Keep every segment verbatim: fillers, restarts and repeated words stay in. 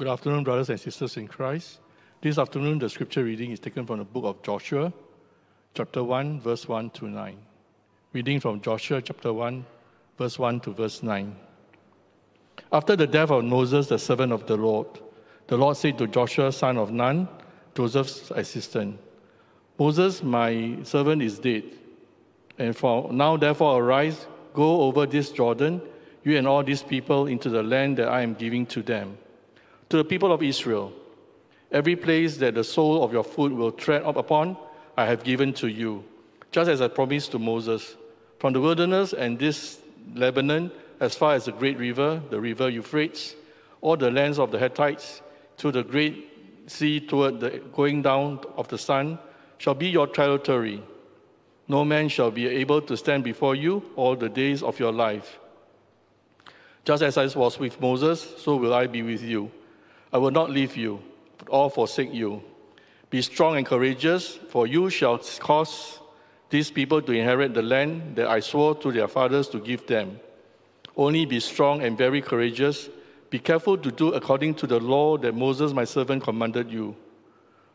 Good afternoon, brothers and sisters in Christ. This afternoon, the scripture reading is taken from the book of Joshua, chapter one, verse one to nine. Reading from Joshua, chapter one, verse one to verse nine. After the death of Moses, the servant of the Lord, the Lord said to Joshua, son of Nun, Joseph's assistant, Moses, my servant, is dead. And for now, therefore, arise, go over this Jordan, you and all these people, into the land that I am giving to them. To the people of Israel, every place that the sole of your foot will tread up upon, I have given to you, just as I promised to Moses. From the wilderness and this Lebanon, as far as the great river, the river Euphrates, all the lands of the Hittites, to the great sea toward the going down of the sun, shall be your territory. No man shall be able to stand before you all the days of your life. Just as I was with Moses, so will I be with you. I will not leave you, but all forsake you. Be strong and courageous, for you shall cause these people to inherit the land that I swore to their fathers to give them. Only be strong and very courageous. Be careful to do according to the law that Moses, my servant, commanded you.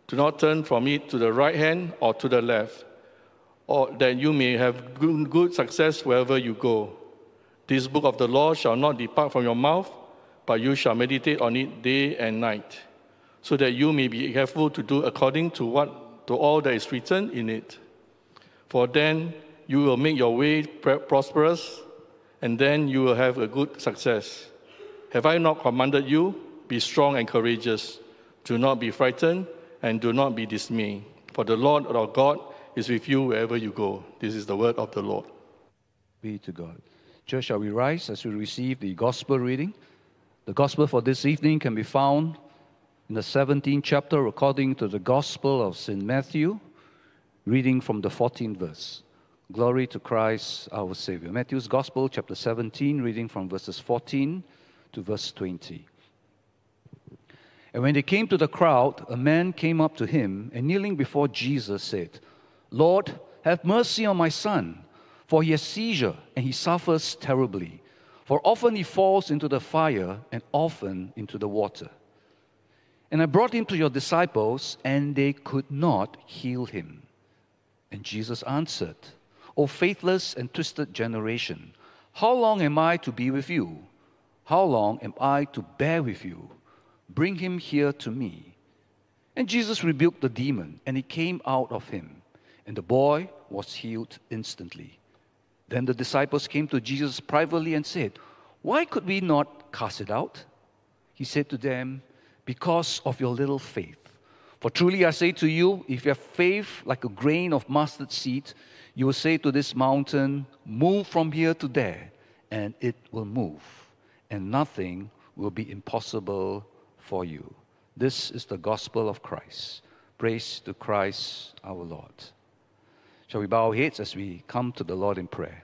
Do not turn from it to the right hand or to the left, or that you may have good success wherever you go. This book of the law shall not depart from your mouth, but you shall meditate on it day and night, so that you may be careful to do according to what to all that is written in it. For then you will make your way prosperous, and then you will have a good success. Have I not commanded you? Be strong and courageous. Do not be frightened, and do not be dismayed. For the Lord our God is with you wherever you go. This is the word of the Lord. Be to God. Church, shall we rise as we receive the gospel reading? The gospel for this evening can be found in the seventeenth chapter according to the gospel of Saint Matthew, reading from the fourteenth verse. Glory to Christ our Savior. Matthew's gospel, chapter seventeen, reading from verses fourteen to verse twenty. And when they came to the crowd, a man came up to him and kneeling before Jesus said, Lord, have mercy on my son, for he has seizure and he suffers terribly. For often he falls into the fire and often into the water. And I brought him to your disciples, and they could not heal him. And Jesus answered, O faithless and twisted generation, how long am I to be with you? How long am I to bear with you? Bring him here to me. And Jesus rebuked the demon, and it came out of him, and the boy was healed instantly. Then the disciples came to Jesus privately and said, Why could we not cast it out? He said to them, Because of your little faith. For truly I say to you, if you have faith like a grain of mustard seed, you will say to this mountain, Move from here to there, and it will move, and nothing will be impossible for you. This is the gospel of Christ. Praise to Christ our Lord. Shall we bow our heads as we come to the Lord in prayer?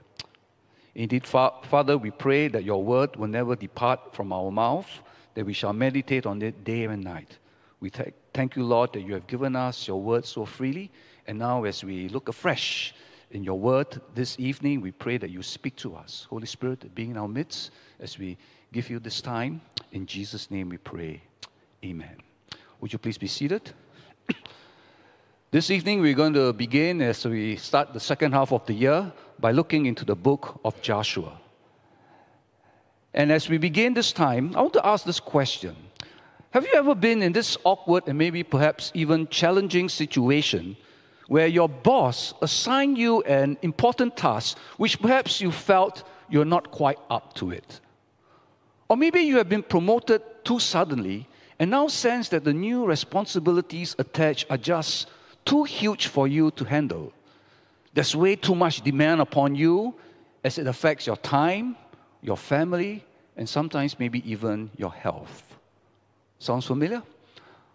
Indeed, fa- Father, we pray that your word will never depart from our mouth, that we shall meditate on it day and night. We th- thank you, Lord, that you have given us your word so freely. And now as we look afresh in your word this evening, we pray that you speak to us. Holy Spirit, being in our midst, as we give you this time, in Jesus' name we pray. Amen. Would you please be seated? This evening, we're going to begin as we start the second half of the year by looking into the book of Joshua. And as we begin this time, I want to ask this question. Have you ever been in this awkward and maybe perhaps even challenging situation where your boss assigned you an important task which perhaps you felt you're not quite up to it? Or maybe you have been promoted too suddenly and now sense that the new responsibilities attached are just too huge for you to handle. There's way too much demand upon you as it affects your time, your family, and sometimes maybe even your health. Sounds familiar?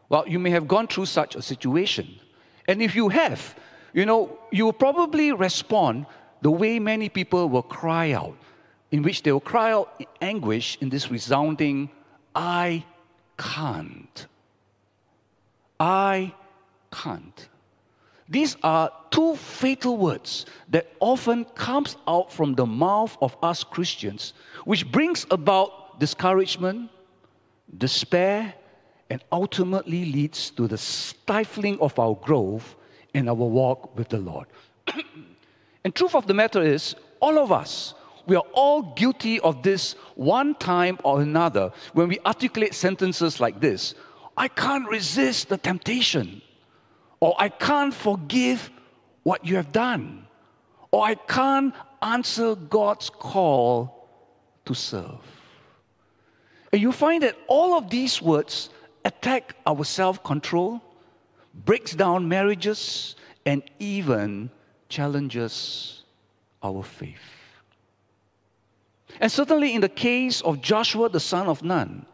Well, you may have gone through such a situation. And if you have, you know, you will probably respond the way many people will cry out, in which they will cry out in anguish in this resounding, I can't. I can't. These are two fatal words that often comes out from the mouth of us Christians, which brings about discouragement, despair, and ultimately leads to the stifling of our growth in our walk with the Lord. And truth of the matter is, all of us, we are all guilty of this one time or another when we articulate sentences like this: I can't resist the temptation, or I can't forgive what you have done, or I can't answer God's call to serve. And you find that all of these words attack our self-control, breaks down marriages, and even challenges our faith. And certainly in the case of Joshua, the son of Nun,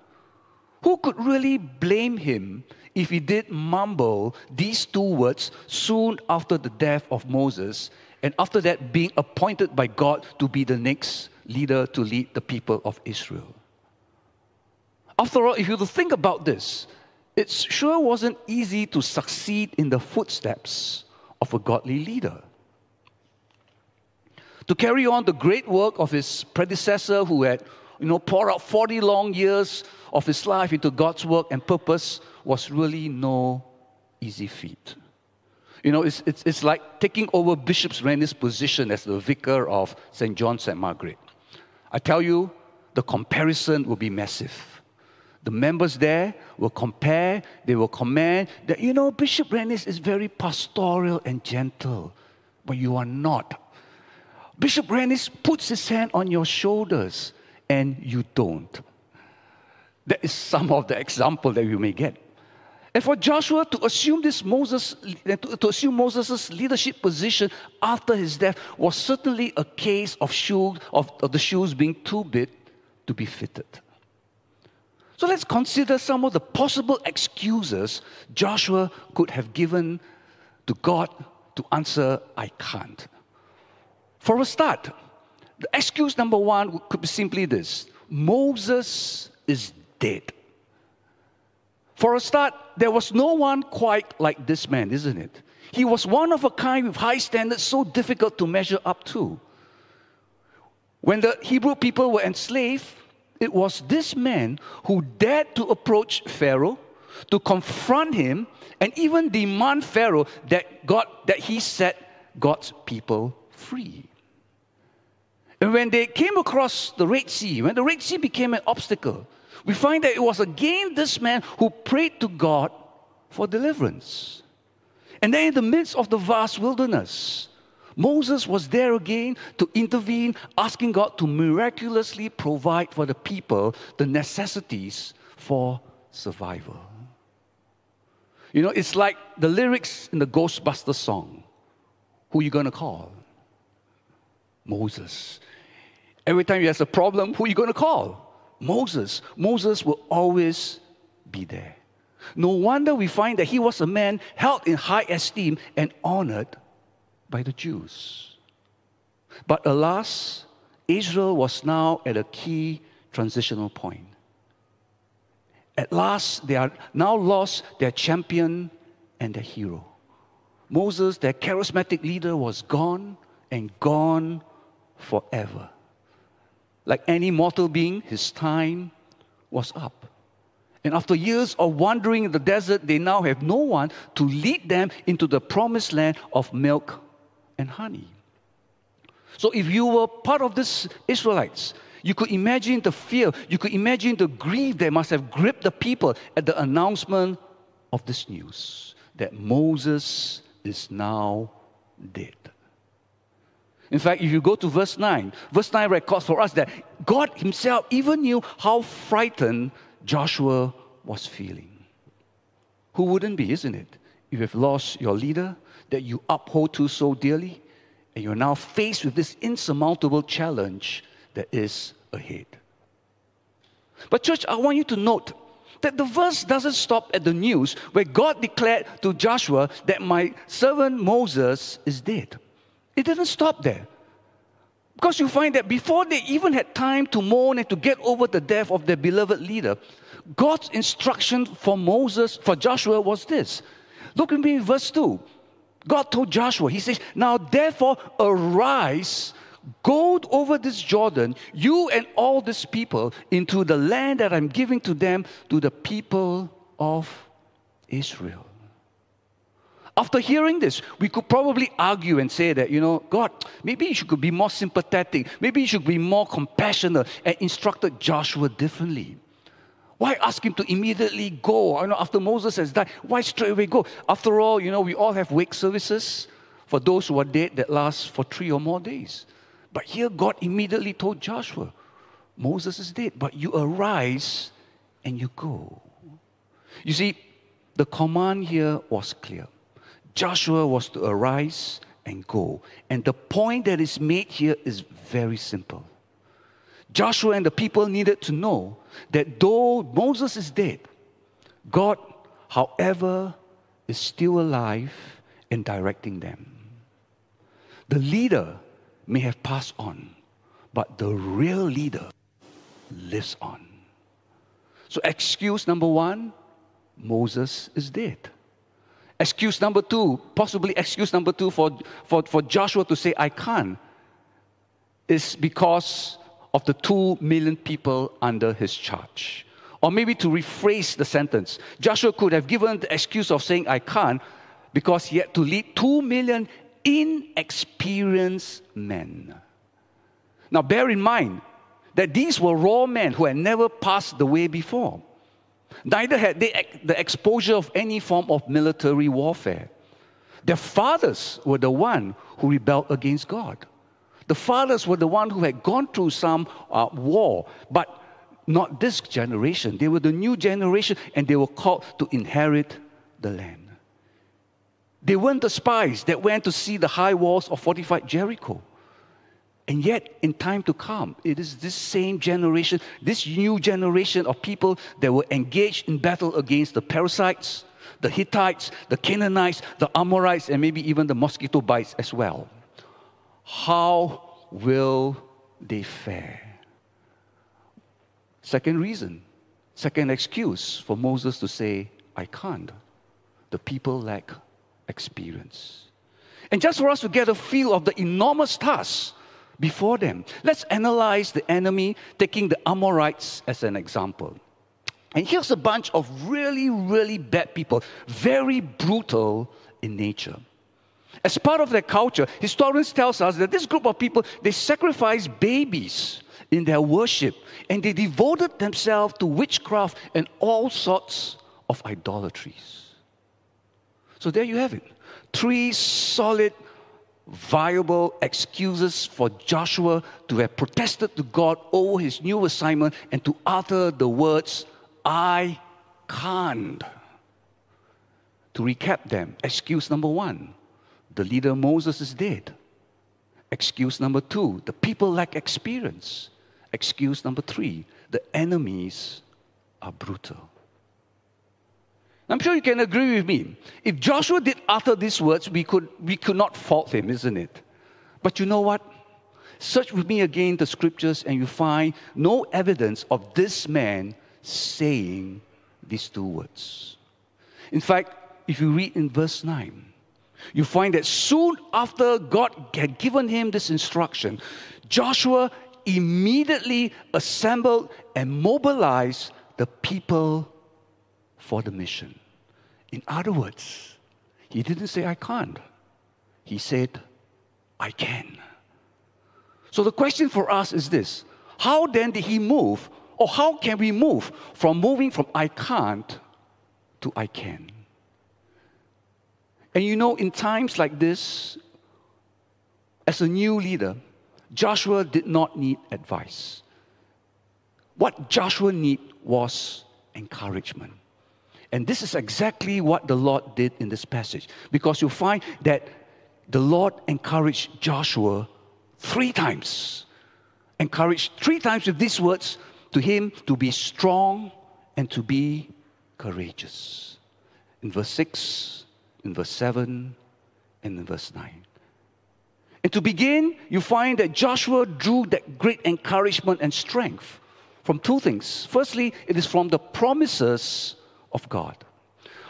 who could really blame him if he did mumble these two words soon after the death of Moses, and after that being appointed by God to be the next leader to lead the people of Israel? After all, if you think about this, it sure wasn't easy to succeed in the footsteps of a godly leader. To carry on the great work of his predecessor, who had, you know, poured out forty long years of his life into God's work and purpose, was really no easy feat. You know, it's, it's, it's like taking over Bishop Raphael's position as the vicar of Saint John, Saint Margaret. I tell you, the comparison will be massive. The members there will compare, they will comment that, you know, Bishop Raphael is very pastoral and gentle, but you are not. Bishop Rennis puts his hand on your shoulders, and you don't. That is some of the example that you may get. And for Joshua to assume this Moses, to assume Moses' leadership position after his death was certainly a case of, shoe, of, of the shoes being too big to be fitted. So let's consider some of the possible excuses Joshua could have given to God to answer, I can't. For a start, the excuse number one could be simply this: Moses is dead. For a start, there was no one quite like this man, isn't it? He was one of a kind with high standards so difficult to measure up to. When the Hebrew people were enslaved, it was this man who dared to approach Pharaoh, to confront him, and even demand Pharaoh that, God, that he set God's people free. And when they came across the Red Sea, when the Red Sea became an obstacle, we find that it was again this man who prayed to God for deliverance. And then in the midst of the vast wilderness, Moses was there again to intervene, asking God to miraculously provide for the people the necessities for survival. You know, it's like the lyrics in the Ghostbusters song, who you gonna call? Moses. Every time you have a problem, who are you going to call? Moses. Moses will always be there. No wonder we find that he was a man held in high esteem and honored by the Jews. But alas, Israel was now at a key transitional point. At last, they are now lost their champion and their hero. Moses, their charismatic leader, was gone, and gone forever. Like any mortal being, his time was up. And after years of wandering in the desert, they now have no one to lead them into the promised land of milk and honey. So if you were part of these Israelites, you could imagine the fear, you could imagine the grief that must have gripped the people at the announcement of this news, that Moses is now dead. In fact, if you go to verse nine, verse nine records for us that God himself even knew how frightened Joshua was feeling. Who wouldn't be, isn't it? If you've lost your leader that you uphold to so dearly, and you're now faced with this insurmountable challenge that is ahead. But church, I want you to note that the verse doesn't stop at the news where God declared to Joshua that my servant Moses is dead. It didn't stop there. Because you find that before they even had time to mourn and to get over the death of their beloved leader, God's instruction for Moses, for Joshua was this. Look at me in verse two. God told Joshua, he says, now therefore arise, go over this Jordan, you and all this people, into the land that I'm giving to them, to the people of Israel. After hearing this, we could probably argue and say that, you know, God, maybe you should be more sympathetic. Maybe you should be more compassionate and instructed Joshua differently. Why ask him to immediately go? You know, after Moses has died, why straight away go? After all, you know, we all have wake services for those who are dead that last for three or more days. But here God immediately told Joshua, Moses is dead, but you arise and you go. You see, the command here was clear. Joshua was to arise and go. And the point that is made here is very simple. Joshua and the people needed to know that though Moses is dead, God, however, is still alive and directing them. The leader may have passed on, but the real leader lives on. So excuse number one, Moses is dead. Excuse number two, possibly excuse number two for, for, for Joshua to say, I can't, is because of the two million people under his charge. Or maybe to rephrase the sentence, Joshua could have given the excuse of saying, I can't, because he had to lead two million inexperienced men. Now bear in mind that these were raw men who had never passed the way before. Neither had they the exposure of any form of military warfare. Their fathers were the one who rebelled against God. The fathers were the one who had gone through some uh, war, but not this generation. They were the new generation, and they were called to inherit the land. They weren't the spies that went to see the high walls of fortified Jericho. And yet, in time to come, it is this same generation, this new generation of people that were engaged in battle against the parasites, the Hittites, the Canaanites, the Amorites, and maybe even the mosquito bites as well. How will they fare? Second reason, second excuse for Moses to say, I can't. The people lack experience. And just for us to get a feel of the enormous task before them, let's analyze the enemy, taking the Amorites as an example. And here's a bunch of really, really bad people, very brutal in nature. As part of their culture, historians tell us that this group of people, they sacrificed babies in their worship, and they devoted themselves to witchcraft and all sorts of idolatries. So there you have it. Three solid viable excuses for Joshua to have protested to God over his new assignment and to utter the words, I can't. To recap them, excuse number one, the leader Moses is dead. Excuse number two, the people lack experience. Excuse number three, the enemies are brutal. I'm sure you can agree with me. If Joshua did utter these words, we could, we could not fault him, isn't it? But you know what? Search with me again the scriptures and you find no evidence of this man saying these two words. In fact, if you read in verse nine, you find that soon after God had given him this instruction, Joshua immediately assembled and mobilized the people for the mission. In other words, he didn't say, I can't. He said, I can. So the question for us is this, how then did he move, or how can we move from moving from I can't to I can? And you know, in times like this, as a new leader, Joshua did not need advice. What Joshua needed was encouragement. And this is exactly what the Lord did in this passage, because you'll find that the Lord encouraged Joshua three times, encouraged three times with these words to him to be strong and to be courageous. In verse six, in verse seven, and in verse nine. And to begin, you find that Joshua drew that great encouragement and strength from two things. Firstly, it is from the promises of God.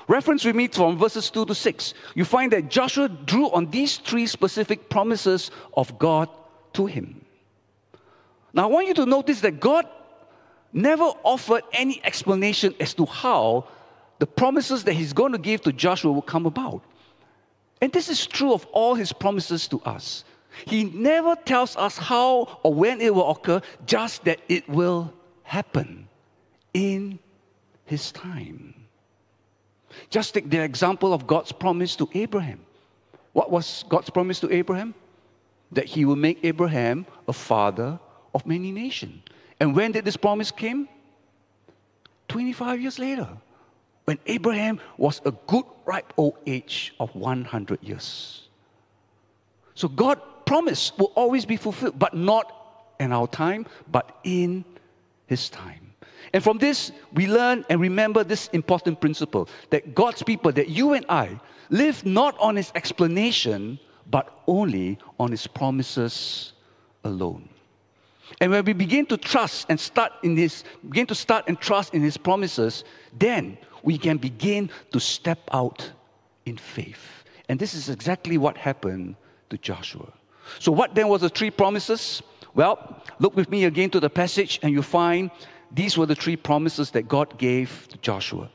Reference with me from verses two to six. You find that Joshua drew on these three specific promises of God to him. Now I want you to notice that God never offered any explanation as to how the promises that he's going to give to Joshua will come about. And this is true of all his promises to us. He never tells us how or when it will occur, just that it will happen in his time. Just take the example of God's promise to Abraham. What was God's promise to Abraham? That he will make Abraham a father of many nations. And when did this promise came? twenty-five years later, when Abraham was a good, ripe old age of one hundred years. So God's promise will always be fulfilled, but not in our time, but in his time. And from this, we learn and remember this important principle, that God's people, that you and I, live not on his explanation, but only on his promises alone. And when we begin to trust and start in his, begin to start and trust in his promises, then we can begin to step out in faith. And this is exactly what happened to Joshua. So what then was the three promises? Well, look with me again to the passage and you'll find these were the three promises that God gave to Joshua.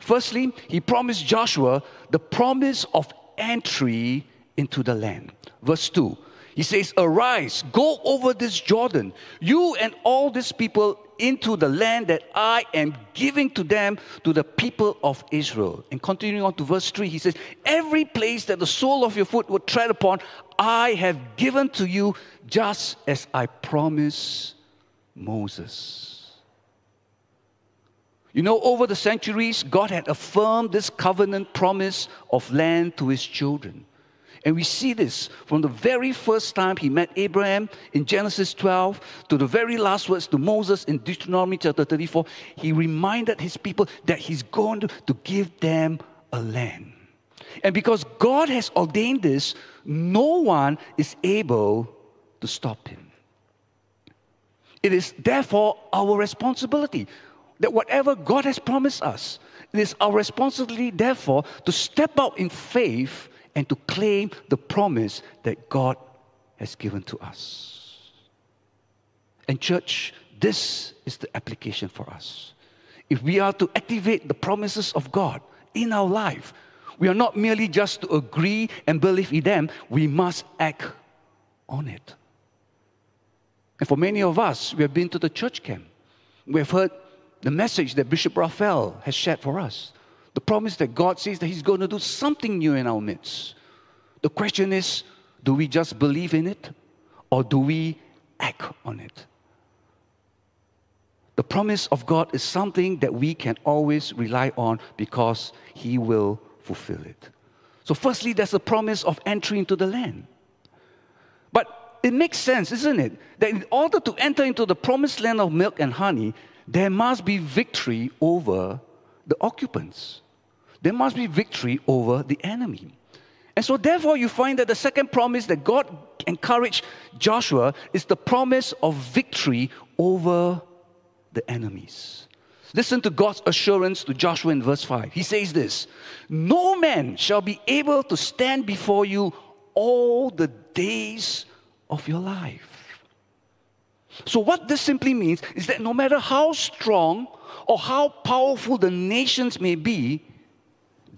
Firstly, he promised Joshua the promise of entry into the land. Verse two, he says, "Arise, go over this Jordan, you and all these people, into the land that I am giving to them, to the people of Israel." And continuing on to verse three, he says, "Every place that the sole of your foot would tread upon, I have given to you, just as I promised Moses." You know, over the centuries, God had affirmed this covenant promise of land to his children. And we see this from the very first time he met Abraham in Genesis twelve to the very last words to Moses in Deuteronomy chapter thirty-four. He reminded his people that he's going to give them a land. And because God has ordained this, no one is able to stop him. It is therefore our responsibility that whatever God has promised us, it is our responsibility, therefore, to step out in faith and to claim the promise that God has given to us. And church, this is the application for us. If we are to activate the promises of God in our life, we are not merely just to agree and believe in them, we must act on it. And for many of us, we have been to the church camp. We have heard the message that Bishop Raphael has shared for us, the promise that God says that he's going to do something new in our midst. The question is, do we just believe in it or do we act on it? The promise of God is something that we can always rely on because he will fulfill it. So firstly, there's the promise of entry into the land. But it makes sense, isn't it, that in order to enter into the promised land of milk and honey, there must be victory over the occupants. There must be victory over the enemy. And so therefore you find that the second promise that God encouraged Joshua is the promise of victory over the enemies. Listen to God's assurance to Joshua in verse five. He says this, "No man shall be able to stand before you all the days of your life." So what this simply means is that no matter how strong or how powerful the nations may be,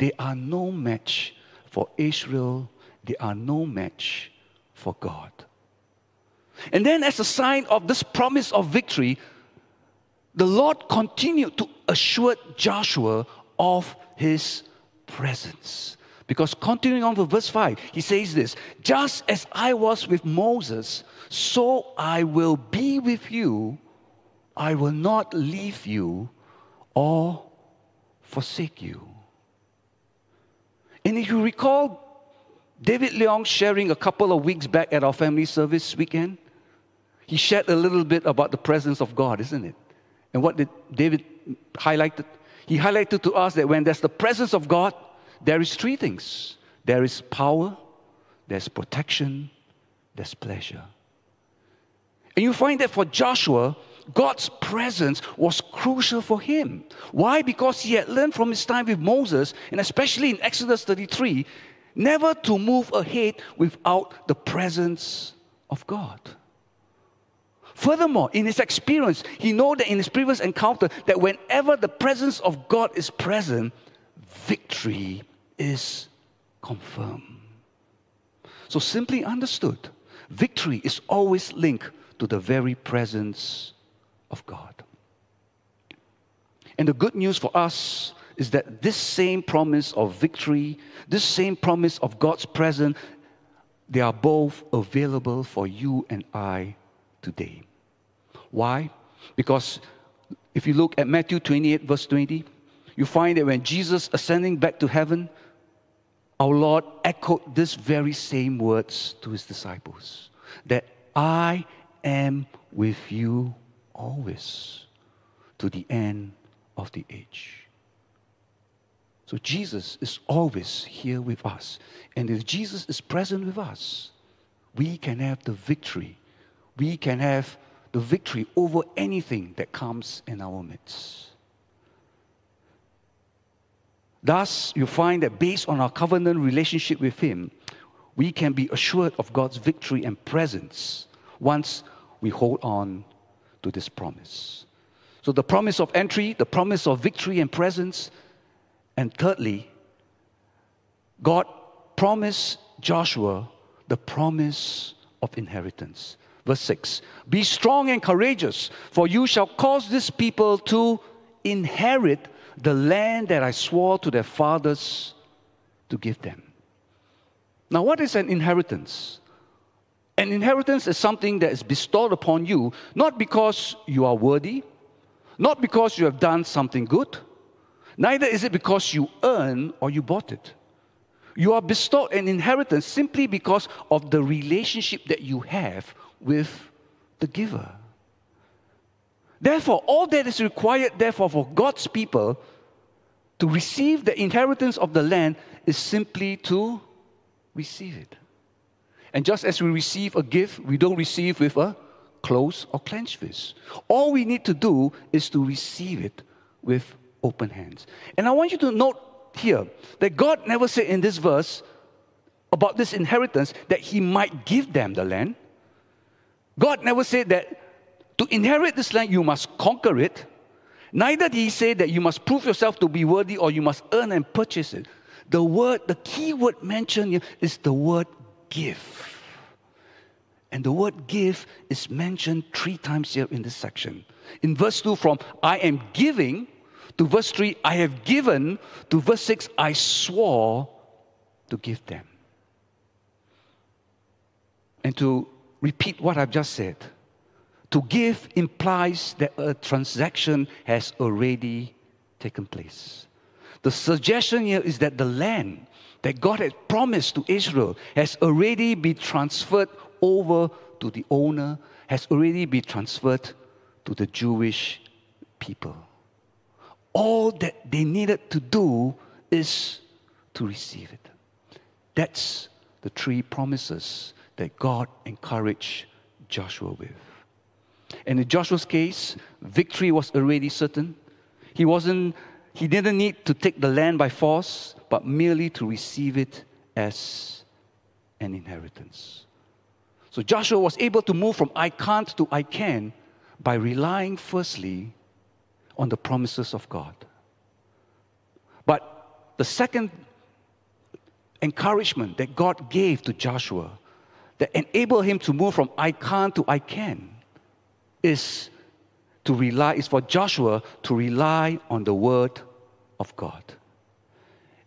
they are no match for Israel. They are no match for God. And then as a sign of this promise of victory, the Lord continued to assure Joshua of his presence. Because continuing on with verse five, he says this, "Just as I was with Moses, so I will be with you. I will not leave you or forsake you." And if you recall David Leong sharing a couple of weeks back at our family service weekend, he shared a little bit about the presence of God, isn't it? And what did David highlight? He highlighted to us that when there's the presence of God, there is three things. There is power, there's protection, there's pleasure. And you find that for Joshua, God's presence was crucial for him. Why? Because he had learned from his time with Moses, and especially in Exodus thirty-three, never to move ahead without the presence of God. Furthermore, in his experience, he knew that in his previous encounter, that whenever the presence of God is present, victory is confirmed. So simply understood, victory is always linked to the very presence of God. And the good news for us is that this same promise of victory, this same promise of God's presence, they are both available for you and I today. Why? Because if you look at Matthew twenty-eight verse twenty, you find that when Jesus ascending back to heaven, our Lord echoed this very same words to his disciples, that I am with you always to the end of the age. So Jesus is always here with us. And if Jesus is present with us, we can have the victory. We can have the victory over anything that comes in our midst. Thus, you find that based on our covenant relationship with Him, we can be assured of God's victory and presence once we hold on to this promise. So the promise of entry, the promise of victory and presence. And thirdly, God promised Joshua the promise of inheritance. Verse six, be strong and courageous, for you shall cause this people to inherit the land that I swore to their fathers to give them. Now, what is an inheritance? An inheritance is something that is bestowed upon you, not because you are worthy, not because you have done something good, neither is it because you earn or you bought it. You are bestowed an inheritance simply because of the relationship that you have with the giver. Therefore, all that is required, therefore, for God's people to receive the inheritance of the land is simply to receive it. And just as we receive a gift, we don't receive with a closed or clenched fist. All we need to do is to receive it with open hands. And I want you to note here that God never said in this verse about this inheritance that He might give them the land. God never said that to inherit this land you must conquer it. Neither did He say that you must prove yourself to be worthy or you must earn and purchase it. The word, the key word mentioned here is the word give. And the word give is mentioned three times here in this section. In verse two, from I am giving, to verse three, I have given, to verse six, I swore to give them. And to repeat what I've just said, to give implies that a transaction has already taken place. The suggestion here is that the land that God had promised to Israel has already been transferred over to the owner, has already been transferred to the Jewish people. All that they needed to do is to receive it. That's the three promises that God encouraged Joshua with. And in Joshua's case, victory was already certain. He wasn't, he didn't need to take the land by force, but merely to receive it as an inheritance. So Joshua was able to move from I can't to I can by relying firstly on the promises of God. But the second encouragement that God gave to Joshua that enabled him to move from I can't to I can is to rely, is for Joshua to rely on the word of God.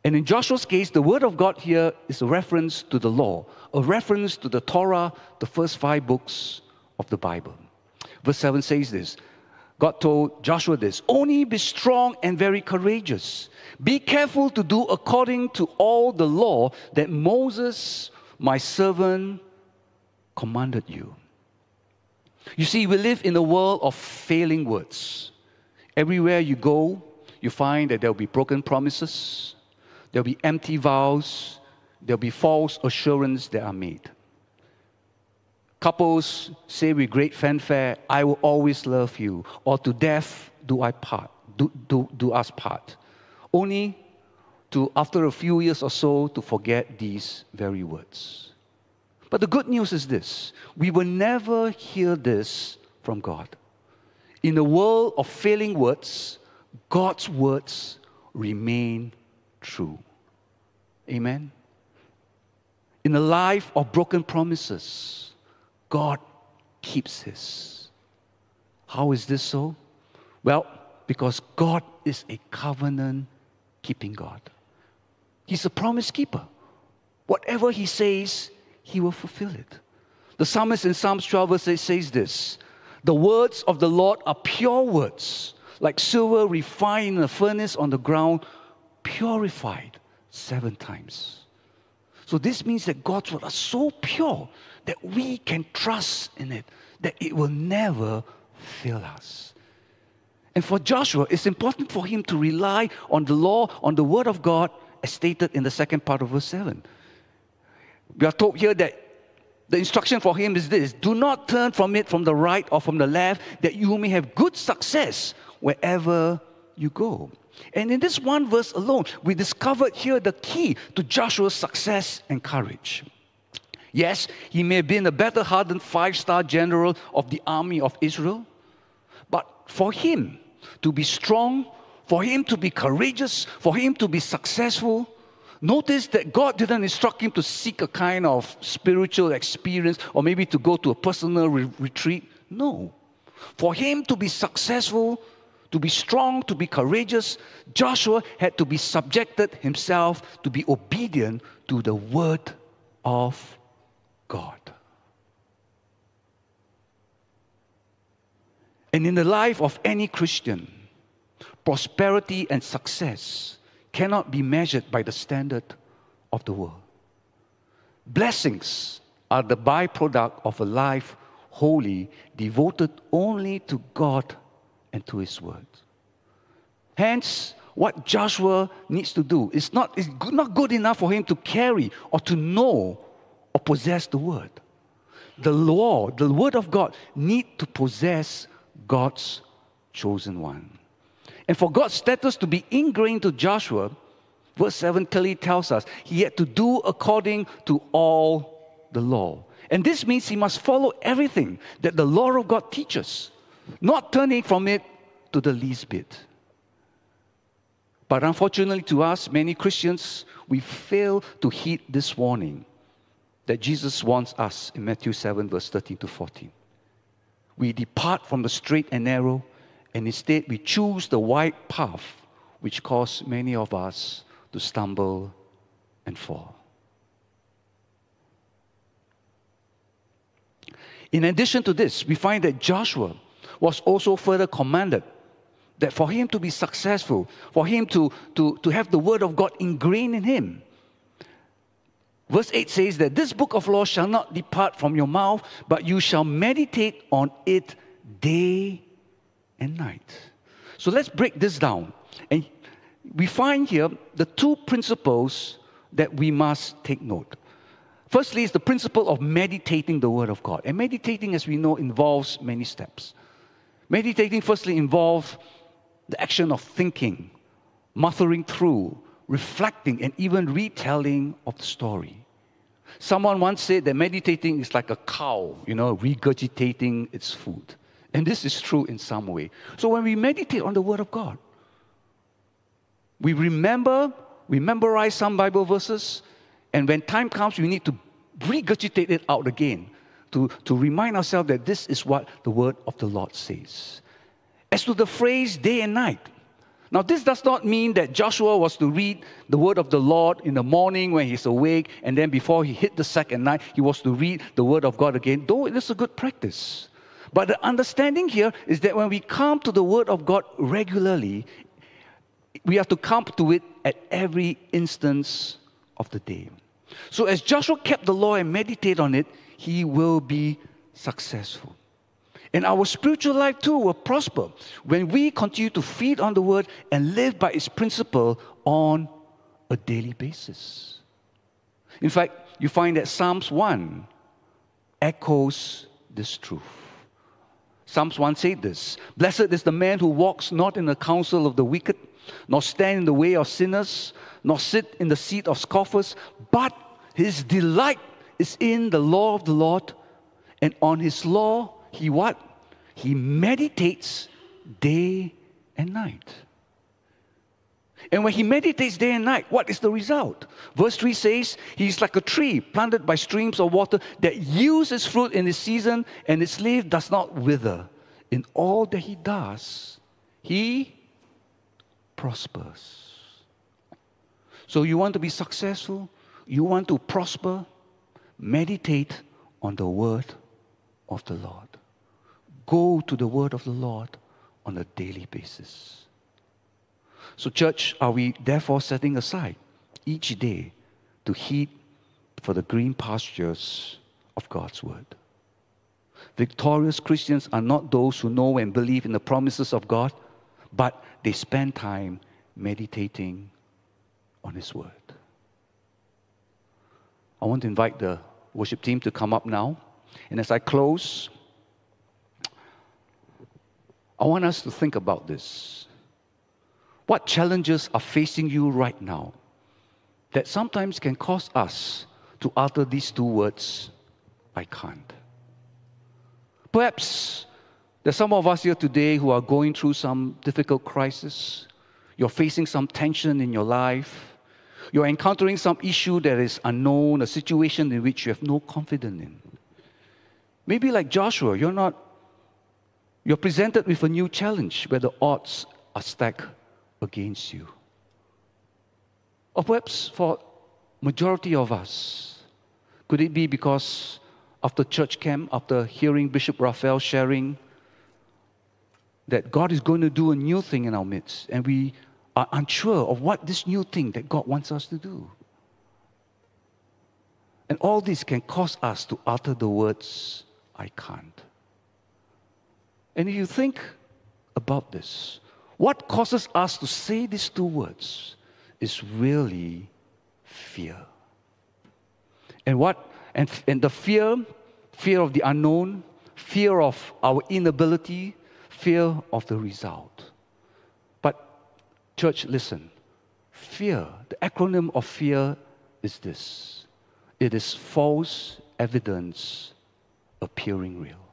And in Joshua's case, the word of God here is a reference to the law, a reference to the Torah, the first five books of the Bible. Verse seven says this, God told Joshua this, only be strong and very courageous. Be careful to do according to all the law that Moses, my servant, commanded you. You see, we live in a world of failing words. Everywhere you go, you find that there will be broken promises, there will be empty vows, there will be false assurances that are made. Couples say with great fanfare, I will always love you, or to death do I part, do, do, do us part, only to, after a few years or so, to forget these very words. But the good news is this, we will never hear this from God. In a world of failing words, God's words remain true. Amen? In a life of broken promises, God keeps His. How is this so? Well, because God is a covenant-keeping God. He's a promise keeper. Whatever He says, He will fulfill it. The psalmist in Psalms twelve verse eight says this, "The words of the Lord are pure words, like silver refined in a furnace on the ground, purified seven times." So this means that God's word are so pure that we can trust in it, that it will never fail us. And for Joshua, it's important for him to rely on the law, on the word of God, as stated in the second part of verse seven. We are told here that the instruction for him is this, "Do not turn from it from the right or from the left, that you may have good success wherever you go." And in this one verse alone, we discovered here the key to Joshua's success and courage. Yes, he may have been a battle-hardened five-star general of the army of Israel, but for him to be strong, for him to be courageous, for him to be successful, notice that God didn't instruct him to seek a kind of spiritual experience or maybe to go to a personal re- retreat. No. For him to be successful, to be strong, to be courageous, Joshua had to be subjected himself to be obedient to the word of God. And in the life of any Christian, prosperity and success cannot be measured by the standard of the world. Blessings are the byproduct of a life wholly devoted only to God and to His word. Hence, what Joshua needs to do is not, it's not good enough for him to carry or to know or possess the word. The law, the word of God, need to possess God's chosen one. And for God's status to be ingrained to Joshua, verse seven clearly tells us he had to do according to all the law. And this means he must follow everything that the law of God teaches, not turning from it to the least bit. But unfortunately to us, many Christians, we fail to heed this warning that Jesus warns us in Matthew seven, verse thirteen to fourteen. We depart from the straight and narrow, and instead, we choose the wide path, which caused many of us to stumble and fall. In addition to this, we find that Joshua was also further commanded that for him to be successful, for him to, to, to have the word of God ingrained in him. Verse eight says that this book of law shall not depart from your mouth, but you shall meditate on it day and night. So let's break this down. And we find here the two principles that we must take note. Firstly, is the principle of meditating the Word of God. And meditating, as we know, involves many steps. Meditating, firstly, involves the action of thinking, muttering through, reflecting, and even retelling of the story. Someone once said that meditating is like a cow, you know, regurgitating its food. And this is true in some way. So when we meditate on the Word of God, we remember, we memorize some Bible verses, and when time comes, we need to regurgitate it out again to, to remind ourselves that this is what the Word of the Lord says. As to the phrase day and night, now this does not mean that Joshua was to read the Word of the Lord in the morning when he's awake, and then before he hit the sack at night, he was to read the Word of God again, though it is a good practice. But the understanding here is that when we come to the Word of God regularly, we have to come to it at every instance of the day. So as Joshua kept the law and meditated on it, he will be successful. And our spiritual life too will prosper when we continue to feed on the Word and live by its principle on a daily basis. In fact, you find that Psalms one echoes this truth. Psalms one said this, "Blessed is the man who walks not in the counsel of the wicked, nor stand in the way of sinners, nor sit in the seat of scoffers, but his delight is in the law of the Lord, and on his law he what? He meditates day and night." And when he meditates day and night, what is the result? Verse three says, he is like a tree planted by streams of water that yields its fruit in its season, and its leaf does not wither. In all that he does, he prospers. So you want to be successful? You want to prosper? Meditate on the word of the Lord. Go to the word of the Lord on a daily basis. So church, are we therefore setting aside each day to heed for the green pastures of God's word? Victorious Christians are not those who know and believe in the promises of God, but they spend time meditating on His word. I want to invite the worship team to come up now. And as I close, I want us to think about this. What challenges are facing you right now that sometimes can cause us to utter these two words, I can't? Perhaps there's some of us here today who are going through some difficult crisis. You're facing some tension in your life. You're encountering some issue that is unknown, a situation in which you have no confidence in. Maybe like Joshua, you're not, you're presented with a new challenge where the odds are stacked against you. Or perhaps for majority of us, could it be because after church camp, after hearing Bishop Raphael sharing that God is going to do a new thing in our midst, and we are unsure of what this new thing that God wants us to do? And all this can cause us to utter the words, I can't. And if you think about this, what causes us to say these two words is really fear. And what And, and the fear, fear of the unknown, fear of our inability, fear of the result. But church, listen, fear, the acronym of fear is this. It is false evidence appearing real.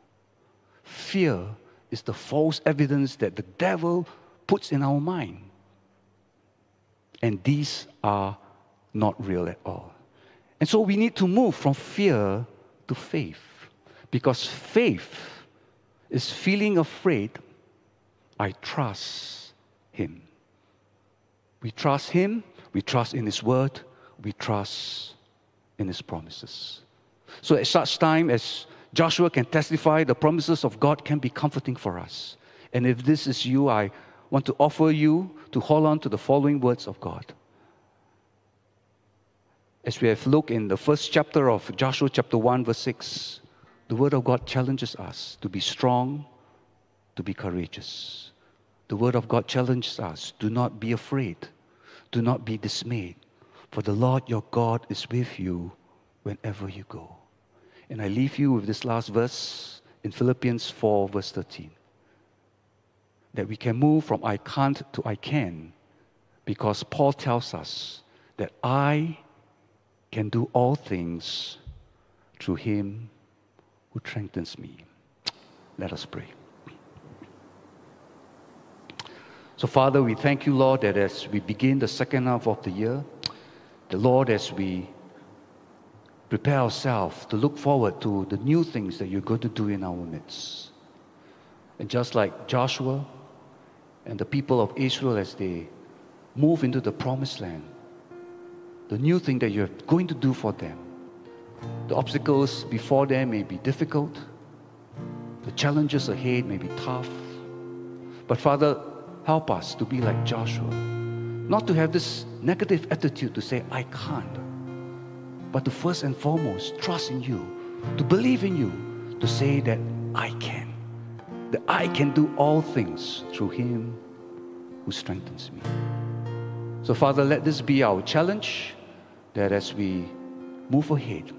Fear is the false evidence that the devil puts in our mind. And these are not real at all. And so we need to move from fear to faith, because faith is feeling afraid. I trust Him. We trust Him, we trust in His word, we trust in His promises. So at such time as Joshua can testify, the promises of God can be comforting for us. And if this is you, I want to offer you to hold on to the following words of God. As we have looked in the first chapter of Joshua, chapter one, verse six, the Word of God challenges us to be strong, to be courageous. The Word of God challenges us, do not be afraid, do not be dismayed, for the Lord your God is with you whenever you go. And I leave you with this last verse in Philippians four, verse thirteen, that we can move from I can't to I can, because Paul tells us that I can do all things through Him who strengthens me. Let us pray. So Father, we thank you, Lord, that as we begin the second half of the year, the Lord, as we prepare ourselves to look forward to the new things that you're going to do in our midst. And just like Joshua and the people of Israel as they move into the promised land, the new thing that you're going to do for them. The obstacles before them may be difficult. The challenges ahead may be tough. But Father, help us to be like Joshua. Not to have this negative attitude to say, I can't. But to first and foremost, trust in you. To believe in you. To say that I can. That I can do all things through Him who strengthens me. So Father, let this be our challenge, that as we move ahead,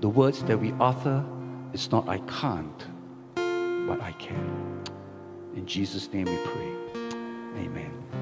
the words that we utter is not I can't, but I can. In Jesus' name we pray. Amen.